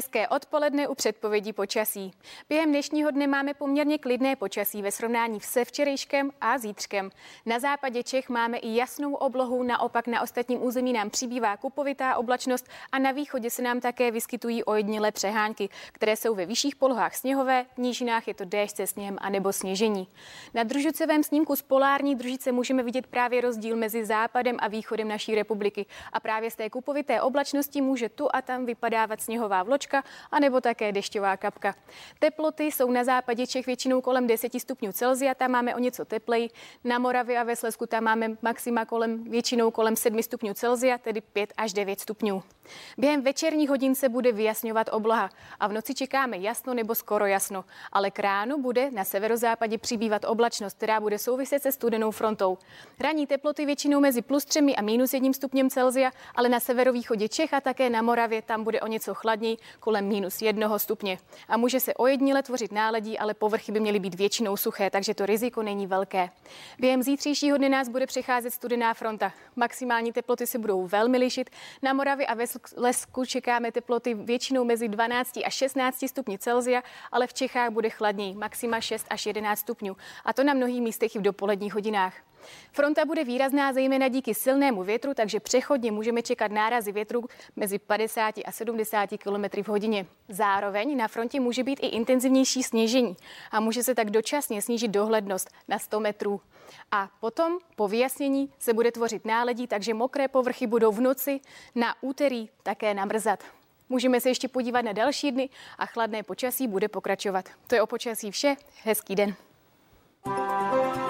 Hezké odpoledne u předpovědi počasí. Během dnešního dne máme poměrně klidné počasí ve srovnání se včerejškem a zítřkem. Na západě Čech máme i jasnou oblohu, naopak na ostatním území nám přibývá kupovitá oblačnost a na východě se nám také vyskytují ojedinělé přehánky, které jsou ve vyšších polohách sněhové, v nížinách je to déšť se sněhem a nebo sněžení. Na družicovém snímku z polární družice můžeme vidět právě rozdíl mezi západem a východem naší republiky a právě z té kupovité oblačnosti může tu a tam vypadávat sněhová vločka a nebo také dešťová kapka. Teploty jsou na západě Čech většinou kolem 10 stupňů Celsia, tam máme o něco tepleji. Na Moravě a ve Slezsku tam máme maxima většinou kolem 7 stupňů Celsia, tedy 5 až 9 stupňů. Během večerních hodin se bude vyjasňovat obloha a v noci čekáme jasno nebo skoro jasno, ale k ránu bude na severozápadě přibývat oblačnost, která bude souviset se studenou frontou. Ranní teploty většinou mezi +3 a -1 stupněm Celsia, ale na severovýchodě Čech a také na Moravě tam bude o něco chladněji, kolem -1 stupně. A může se ojediněle tvořit náledí, ale povrchy by měly být většinou suché, takže to riziko není velké. Během zítřejšího dne nás bude přecházet studená fronta. Maximální teploty se budou velmi lišit. Na Moravě a ve Slezsku čekáme teploty většinou mezi 12 a 16 stupni Celsia, ale v Čechách bude chladněji, maxima 6 až 11 stupňů. A to na mnohých místech i v dopoledních hodinách. Fronta bude výrazná zejména díky silnému větru, takže přechodně můžeme čekat nárazy větru mezi 50 a 70 km v hodině. Zároveň na frontě může být i intenzivnější sněžení a může se tak dočasně snížit dohlednost na 100 metrů. A potom po vyjasnění se bude tvořit náledí, takže mokré povrchy budou v noci na úterý také namrzat. Můžeme se ještě podívat na další dny a chladné počasí bude pokračovat. To je o počasí vše. Hezký den.